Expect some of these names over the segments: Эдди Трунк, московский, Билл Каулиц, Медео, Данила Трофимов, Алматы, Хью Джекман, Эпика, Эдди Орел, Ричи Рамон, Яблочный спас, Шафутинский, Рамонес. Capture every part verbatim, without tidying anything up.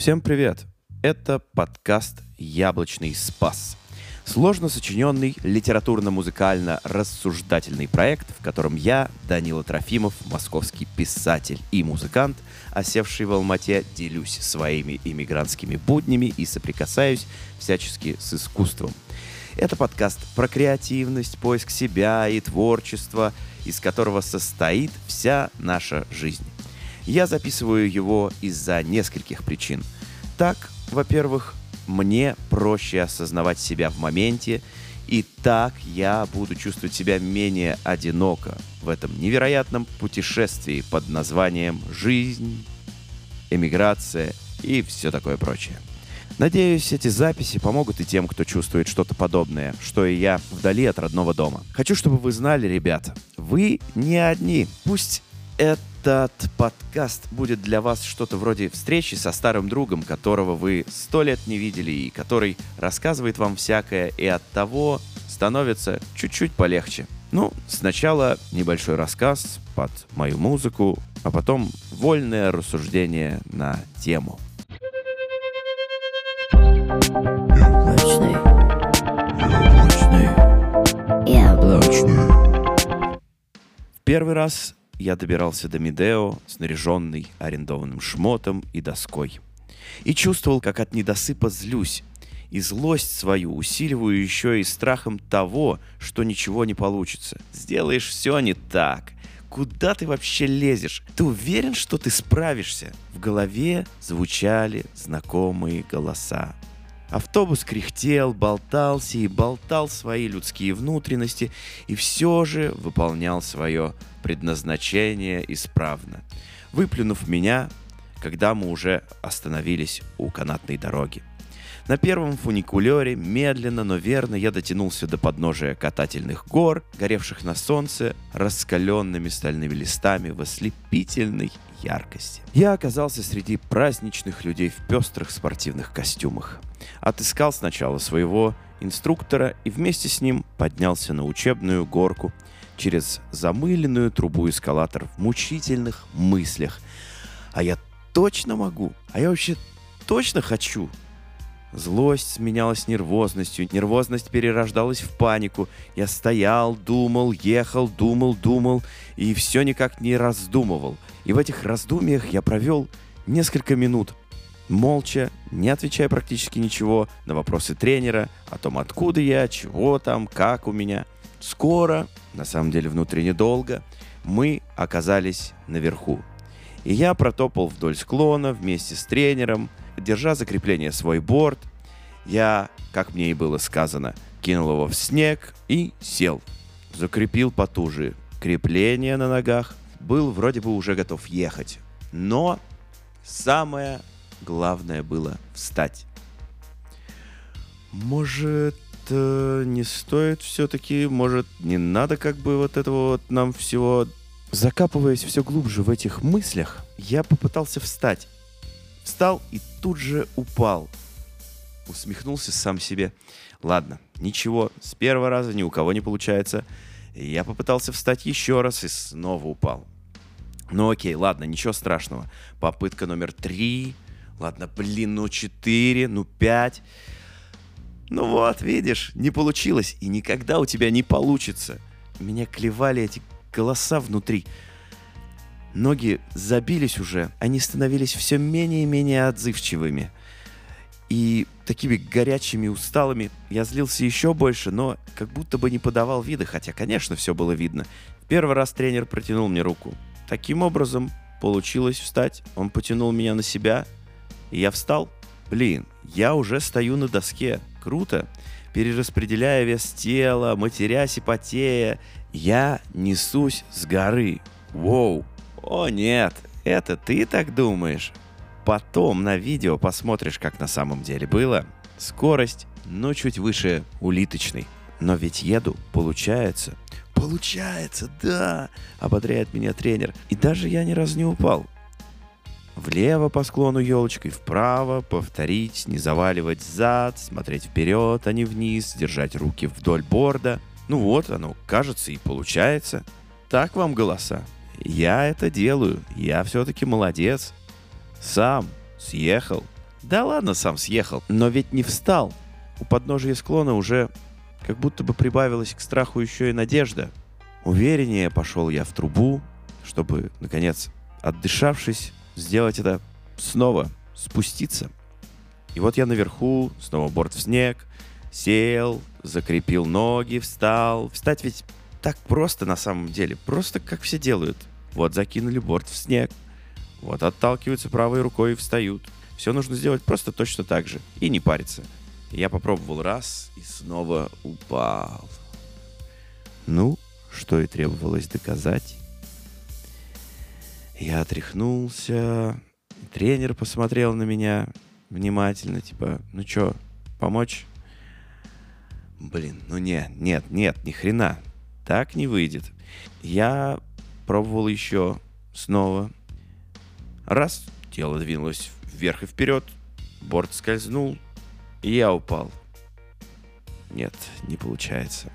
Всем привет! Это подкаст «Яблочный спас». Сложно сочиненный, литературно-музыкально-рассуждательный проект, в котором я, Данила Трофимов, московский писатель и музыкант, осевший в Алмате, делюсь своими иммигрантскими буднями и соприкасаюсь всячески с искусством. Это подкаст про креативность, поиск себя и творчество, из которого состоит вся наша жизнь. Я записываю его из-за нескольких причин. Так, во-первых, мне проще осознавать себя в моменте, и так я буду чувствовать себя менее одиноко в этом невероятном путешествии под названием «Жизнь», «Эмиграция» и все такое прочее. Надеюсь, эти записи помогут и тем, кто чувствует что-то подобное, что и я вдали от родного дома. Хочу, чтобы вы знали, ребята, вы не одни. Пусть это... Этот подкаст будет для вас что-то вроде встречи со старым другом, которого вы сто лет не видели и который рассказывает вам всякое, и от того становится чуть-чуть полегче. Ну, сначала небольшой рассказ под мою музыку, а потом вольное рассуждение на тему. Яблочный. Яблочный. Яблочный. В первый раз я добирался до Медео, снаряженный арендованным шмотом и доской. И чувствовал, как от недосыпа злюсь. И злость свою усиливаю еще и страхом того, что ничего не получится. Сделаешь все не так. Куда ты вообще лезешь? Ты уверен, что ты справишься? В голове звучали знакомые голоса. Автобус кряхтел, болтался и болтал свои людские внутренности и все же выполнял свое предназначение исправно, выплюнув меня, когда мы уже остановились у канатной дороги. На первом фуникулёре медленно, но верно я дотянулся до подножия катательных гор, горевших на солнце раскаленными стальными листами в ослепительной яркости. Я оказался среди праздничных людей в пестрых спортивных костюмах. Отыскал сначала своего инструктора и вместе с ним поднялся на учебную горку через замыленную трубу эскалатор в мучительных мыслях. А я точно могу? А я вообще точно хочу? Злость сменялась нервозностью, нервозность перерождалась в панику. Я стоял, думал, ехал, думал, думал и все никак не раздумывал. И в этих раздумьях я провел несколько минут, молча, не отвечая практически ничего на вопросы тренера о том, откуда я, чего там, как у меня. Скоро, на самом деле внутренне долго, мы оказались наверху. И я протопал вдоль склона вместе с тренером, держа за крепление свой борт. Я, как мне и было сказано, кинул его в снег и сел. Закрепил потуже крепление на ногах. Был вроде бы уже готов ехать. Но самое главное было встать. Может, не стоит все-таки? Может, не надо как бы вот этого вот нам всего? Закапываясь все глубже в этих мыслях, я попытался встать. Встал и тут же упал. Усмехнулся сам себе. Ладно, ничего, с первого раза ни у кого не получается. Я попытался встать еще раз и снова упал. Ну окей, ладно, ничего страшного. Попытка номер три. Ладно, блин, ну четыре, ну пять. Ну вот, видишь, не получилось. И никогда у тебя не получится. Меня клевали эти голоса внутри. Ноги забились уже, они становились все менее и менее отзывчивыми. И такими горячими, усталыми. Я злился еще больше, но как будто бы не подавал вида, хотя, конечно, все было видно. В первый раз тренер протянул мне руку. Таким образом, получилось встать. Он потянул меня на себя, и я встал. Блин, я уже стою на доске. Круто. Перераспределяя вес тела, матерясь и потея, я несусь с горы. Воу. О нет, это ты так думаешь? Потом на видео посмотришь, как на самом деле было. Скорость, но чуть выше улиточной. Но ведь еду, получается. Получается, да, ободряет меня тренер. И даже я ни разу не упал. Влево по склону елочкой, вправо, повторить, не заваливать зад, смотреть вперед, а не вниз, держать руки вдоль борда. Ну вот, оно кажется и получается. Так вам голоса. Я это делаю, я все-таки молодец. Сам съехал. Да ладно, сам съехал. Но ведь не встал. У подножия склона уже как будто бы прибавилась к страху еще и надежда. Увереннее пошел я в трубу, чтобы, наконец, отдышавшись, сделать это снова, спуститься. И вот я наверху, снова борт в снег, сел, закрепил ноги, встал. Встать ведь так просто на самом деле, просто как все делают. Вот закинули борт в снег, вот отталкиваются правой рукой и встают. Все нужно сделать просто точно так же и не париться. Я попробовал раз и снова упал. Ну, что и требовалось доказать. Я отряхнулся. Тренер посмотрел на меня внимательно, типа, ну чё, помочь? Блин, ну не, нет, нет, ни хрена. Так не выйдет. Я пробовал еще снова. Раз, тело двинулось вверх и вперед, борт скользнул, и я упал. Нет, не получается.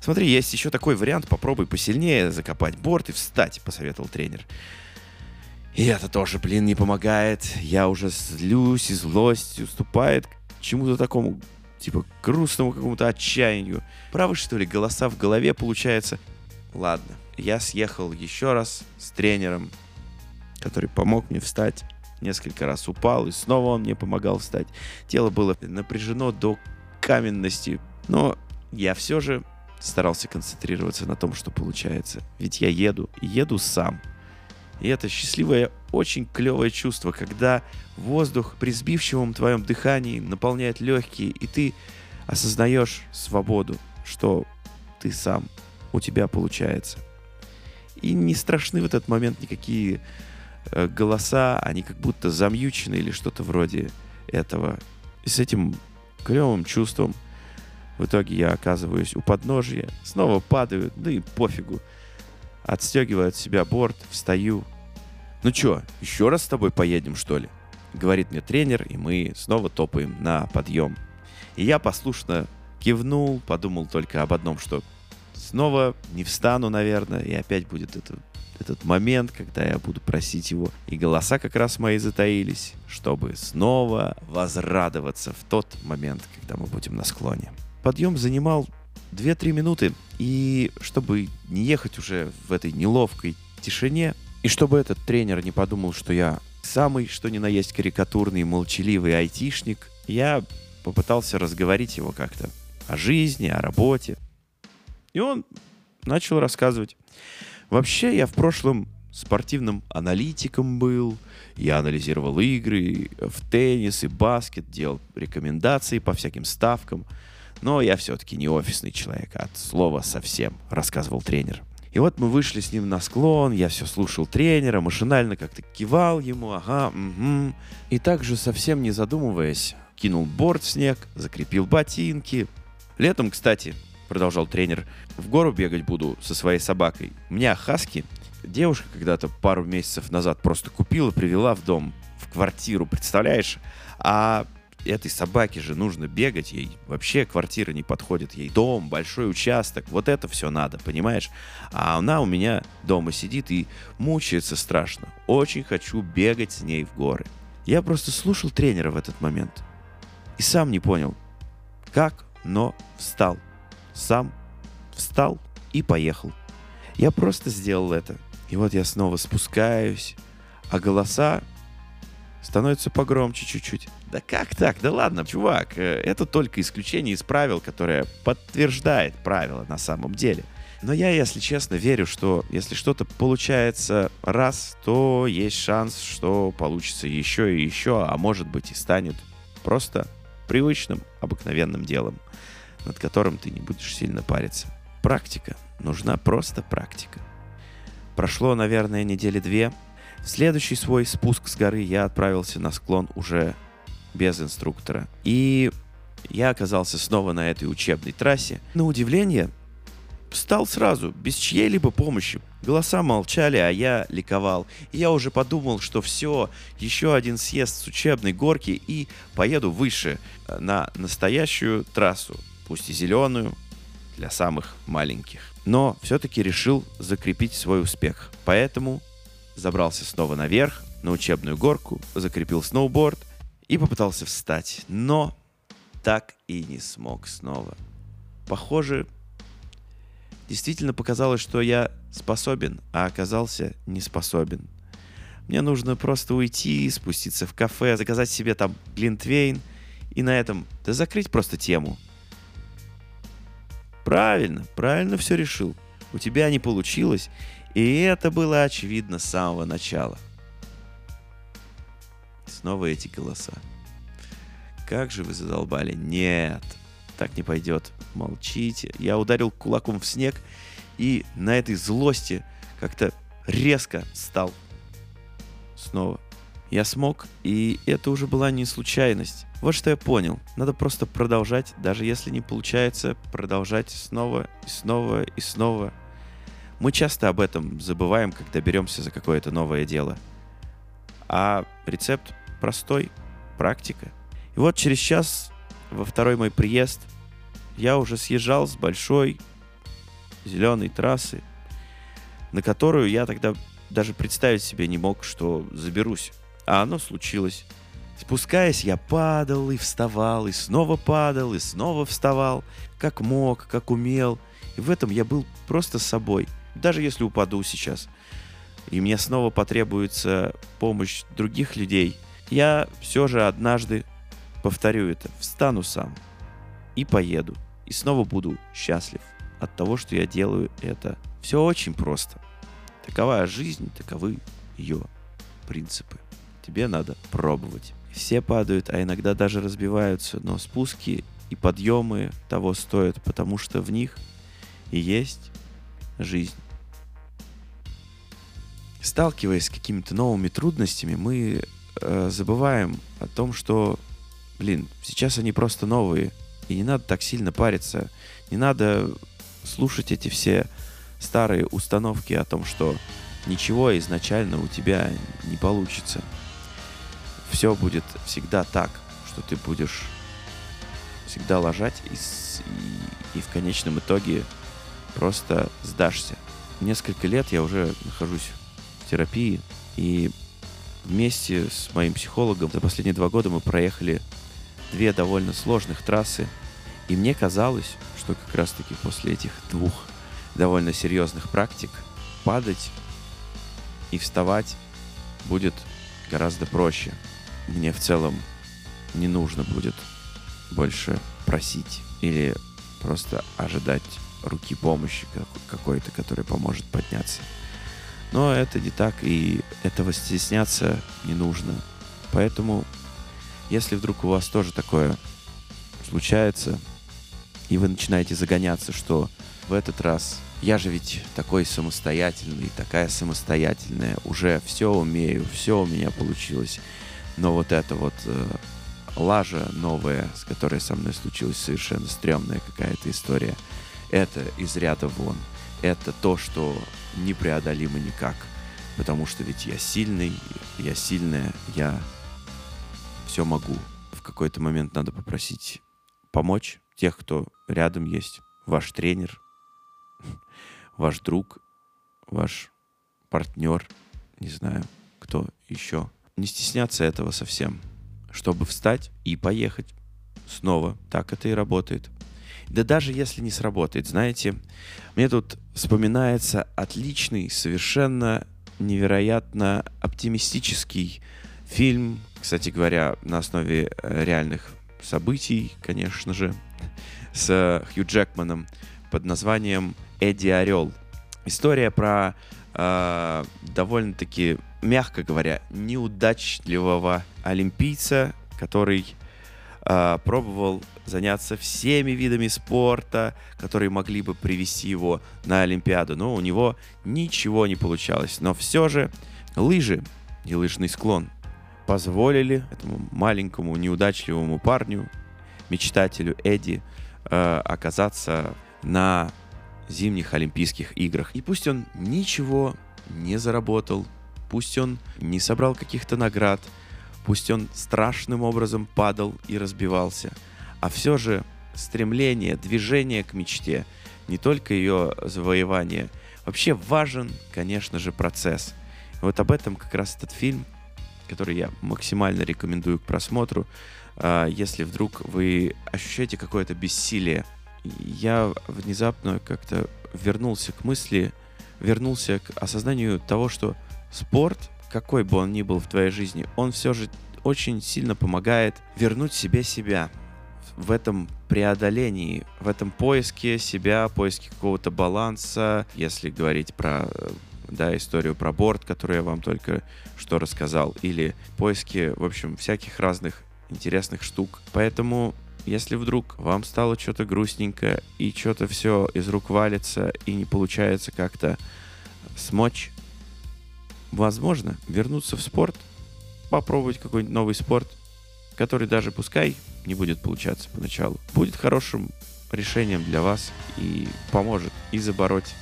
Смотри, есть еще такой вариант, попробуй посильнее закопать борт и встать, посоветовал тренер. И это тоже, блин, не помогает. Я уже злюсь, и злость уступает чему-то такому, типа, грустному какому-то отчаянию. Правы, что ли, голоса в голове получается? Ладно, я съехал еще раз с тренером, который помог мне встать. Несколько раз упал, и снова он мне помогал встать. Тело было напряжено до каменности, но я все же... старался концентрироваться на том, что получается. Ведь я еду, и еду сам. И это счастливое, очень клевое чувство, когда воздух при сбивчивом твоем дыхании наполняет легкие, и ты осознаешь свободу, что ты сам, у тебя получается. И не страшны в этот момент никакие э, голоса, они как будто замьючены или что-то вроде этого. И с этим клевым чувством в итоге я оказываюсь у подножия, снова падаю, да и пофигу. Отстегиваю от себя борт, встаю. «Ну чё, еще раз с тобой поедем, что ли?» — говорит мне тренер, и мы снова топаем на подъем. И я послушно кивнул, подумал только об одном, что снова не встану, наверное, и опять будет это, этот момент, когда я буду просить его. И голоса как раз мои затаились, чтобы снова возрадоваться в тот момент, когда мы будем на склоне. Подъем занимал две-три минуты, и чтобы не ехать уже в этой неловкой тишине, и чтобы этот тренер не подумал, что я самый, что ни на есть, карикатурный, молчаливый айтишник, я попытался разговорить его как-то о жизни, о работе. И он начал рассказывать. Вообще, я в прошлом спортивным аналитиком был, я анализировал игры в теннис и баскет, делал рекомендации по всяким ставкам. Но я все-таки не офисный человек, от слова совсем, рассказывал тренер. И вот мы вышли с ним на склон, я все слушал тренера, машинально как-то кивал ему, ага, угу. И также, совсем не задумываясь, кинул борт в снег, закрепил ботинки. Летом, кстати, продолжал тренер, в гору бегать буду со своей собакой. У меня хаски. Девушка когда-то пару месяцев назад просто купила, привела в дом, в квартиру, представляешь? А... этой собаке же нужно бегать, ей вообще квартира не подходит, ей дом, большой участок, вот это все надо, понимаешь? А она у меня дома сидит и мучается страшно. Очень хочу бегать с ней в горы. Я просто слушал тренера в этот момент и сам не понял, как, но встал. Сам встал и поехал. Я просто сделал это. И вот я снова спускаюсь, а голоса становится погромче чуть-чуть. Да как так? Да ладно, чувак, это только исключение из правил, которое подтверждает правила на самом деле. Но я, если честно, верю, что если что-то получается раз, то есть шанс, что получится еще и еще, а может быть и станет просто привычным, обыкновенным делом, над которым ты не будешь сильно париться. Практика. Нужна просто практика. Прошло, наверное, недели две. В следующий свой спуск с горы я отправился на склон уже без инструктора. И я оказался снова на этой учебной трассе. На удивление, встал сразу, без чьей-либо помощи. Голоса молчали, а я ликовал. И я уже подумал, что все, еще один съезд с учебной горки и поеду выше, на настоящую трассу, пусть и зеленую, для самых маленьких. Но все-таки решил закрепить свой успех. Поэтому... забрался снова наверх, на учебную горку, закрепил сноуборд и попытался встать, но так и не смог снова. Похоже, действительно показалось, что я способен, а оказался не способен. Мне нужно просто уйти, спуститься в кафе, заказать себе там глинтвейн и на этом, да закрыть просто тему. Правильно, правильно все решил. У тебя не получилось, и это было очевидно с самого начала. Снова эти голоса. Как же вы задолбали? Нет, так не пойдет. Молчите. Я ударил кулаком в снег и на этой злости как-то резко стал. Снова. Я смог, и это уже была не случайность. Вот что я понял. Надо просто продолжать, даже если не получается, продолжать снова и снова и снова. Мы часто об этом забываем, когда беремся за какое-то новое дело. А рецепт простой. Практика. И вот через час, во второй мой приезд, я уже съезжал с большой зеленой трассы, на которую я тогда даже представить себе не мог, что заберусь. А оно случилось. Спускаясь, я падал и вставал, и снова падал, и снова вставал. Как мог, как умел. И в этом я был просто собой. Даже если упаду сейчас, и мне снова потребуется помощь других людей, я все же однажды повторю это. Встану сам и поеду. И снова буду счастлив от того, что я делаю это. Все очень просто. Такова жизнь, таковы ее принципы. Тебе надо пробовать. Все падают, а иногда даже разбиваются, но спуски и подъемы того стоят, потому что в них и есть жизнь. Сталкиваясь с какими-то новыми трудностями, мы э, забываем о том, что, блин, сейчас они просто новые, и не надо так сильно париться, не надо слушать эти все старые установки о том, что ничего изначально у тебя не получится. Все будет всегда так, что ты будешь всегда лажать и, и, и в конечном итоге просто сдашься. Несколько лет я уже нахожусь в терапии, и вместе с моим психологом за последние два года мы проехали две довольно сложных трассы, и мне казалось, что как раз-таки после этих двух довольно серьезных практик падать и вставать будет гораздо проще. Мне в целом не нужно будет больше просить или просто ожидать руки помощи какой-то, которая поможет подняться. Но это не так, и этого стесняться не нужно. Поэтому, если вдруг у вас тоже такое случается, и вы начинаете загоняться, что в этот раз я же ведь такой самостоятельный, такая самостоятельная, уже все умею, все у меня получилось. Но вот эта вот э, лажа новая, с которой со мной случилась, совершенно стрёмная какая-то история, это из ряда вон. Это то, что непреодолимо никак. Потому что ведь я сильный, я сильная, я все могу. В какой-то момент надо попросить помочь тех, кто рядом есть. Ваш тренер, ваш друг, ваш партнер, не знаю, кто еще. Не стесняться этого совсем, чтобы встать и поехать. Снова так это и работает. Да даже если не сработает, знаете, мне тут вспоминается отличный, совершенно невероятно оптимистический фильм, кстати говоря, на основе реальных событий, конечно же, с Хью Джекманом под названием «Эдди Орел». История про э, довольно-таки, мягко говоря, неудачливого олимпийца, который э, пробовал заняться всеми видами спорта, которые могли бы привести его на Олимпиаду. Но у него ничего не получалось. Но все же лыжи и лыжный склон позволили этому маленькому неудачливому парню, мечтателю Эдди, э, оказаться на зимних Олимпийских играх. И пусть он ничего не заработал, пусть он не собрал каких-то наград, пусть он страшным образом падал и разбивался, а все же стремление, движение к мечте, не только ее завоевание, вообще важен, конечно же, процесс. Вот об этом как раз этот фильм который я максимально рекомендую к просмотру, если вдруг вы ощущаете какое-то бессилие. Я внезапно как-то вернулся к мысли, вернулся к осознанию того, что спорт, какой бы он ни был в твоей жизни, он все же очень сильно помогает вернуть себе себя в этом преодолении, в этом поиске себя, поиске какого-то баланса. Если говорить про... да, историю про борт, которую я вам только что рассказал, или поиски, в общем, всяких разных интересных штук. Поэтому, если вдруг вам стало что-то грустненько, и что-то все из рук валится, и не получается как-то смочь, возможно, вернуться в спорт, попробовать какой-нибудь новый спорт, который даже, пускай, не будет получаться поначалу, будет хорошим решением для вас и поможет и забороть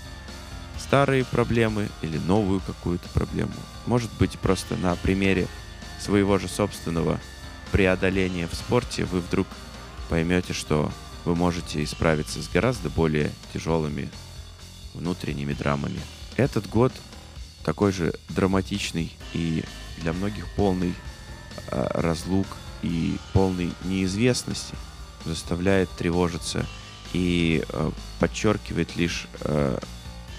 старые проблемы или новую какую-то проблему. Может быть, просто на примере своего же собственного преодоления в спорте вы вдруг поймете, что вы можете справиться с гораздо более тяжелыми внутренними драмами. Этот год такой же драматичный и для многих полный э, разлук и полный неизвестности заставляет тревожиться и э, подчеркивает лишь... Э,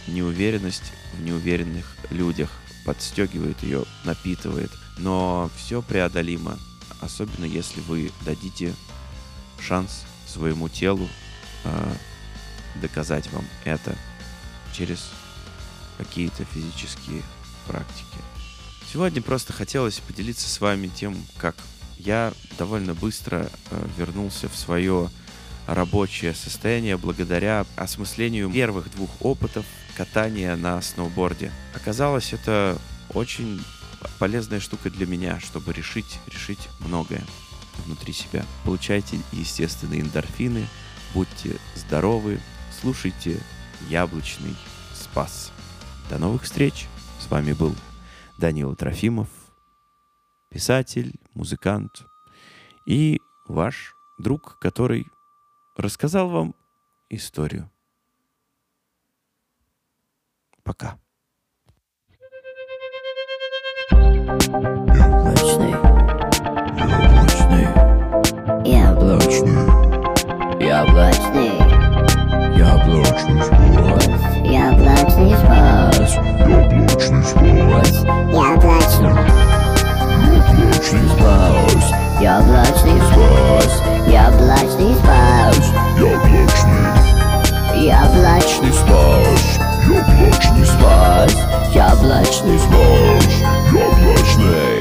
неуверенность в неуверенных людях, подстегивает ее, напитывает. Но все преодолимо, особенно если вы дадите шанс своему телу э, доказать вам это через какие-то физические практики. Сегодня просто хотелось поделиться с вами тем, как я довольно быстро э, вернулся в свое рабочее состояние благодаря осмыслению первых двух опытов катания на сноуборде. Оказалось, это очень полезная штука для меня, чтобы решить, решить многое внутри себя. Получайте естественные эндорфины, будьте здоровы, слушайте «Яблочный спас». До новых встреч! С вами был Данила Трофимов, писатель, музыкант и ваш друг, который рассказал вам историю. Пока. Яблочный. Яблочный. Яблочный. Яблочный. Яблочный спас. Яблочный спас. Яблочный спас. Яблочный спас. Яблочный спас. Яблочный спас. Яблочный. Яблочный спас. Яблочный спас, яблочный спас, яблочный.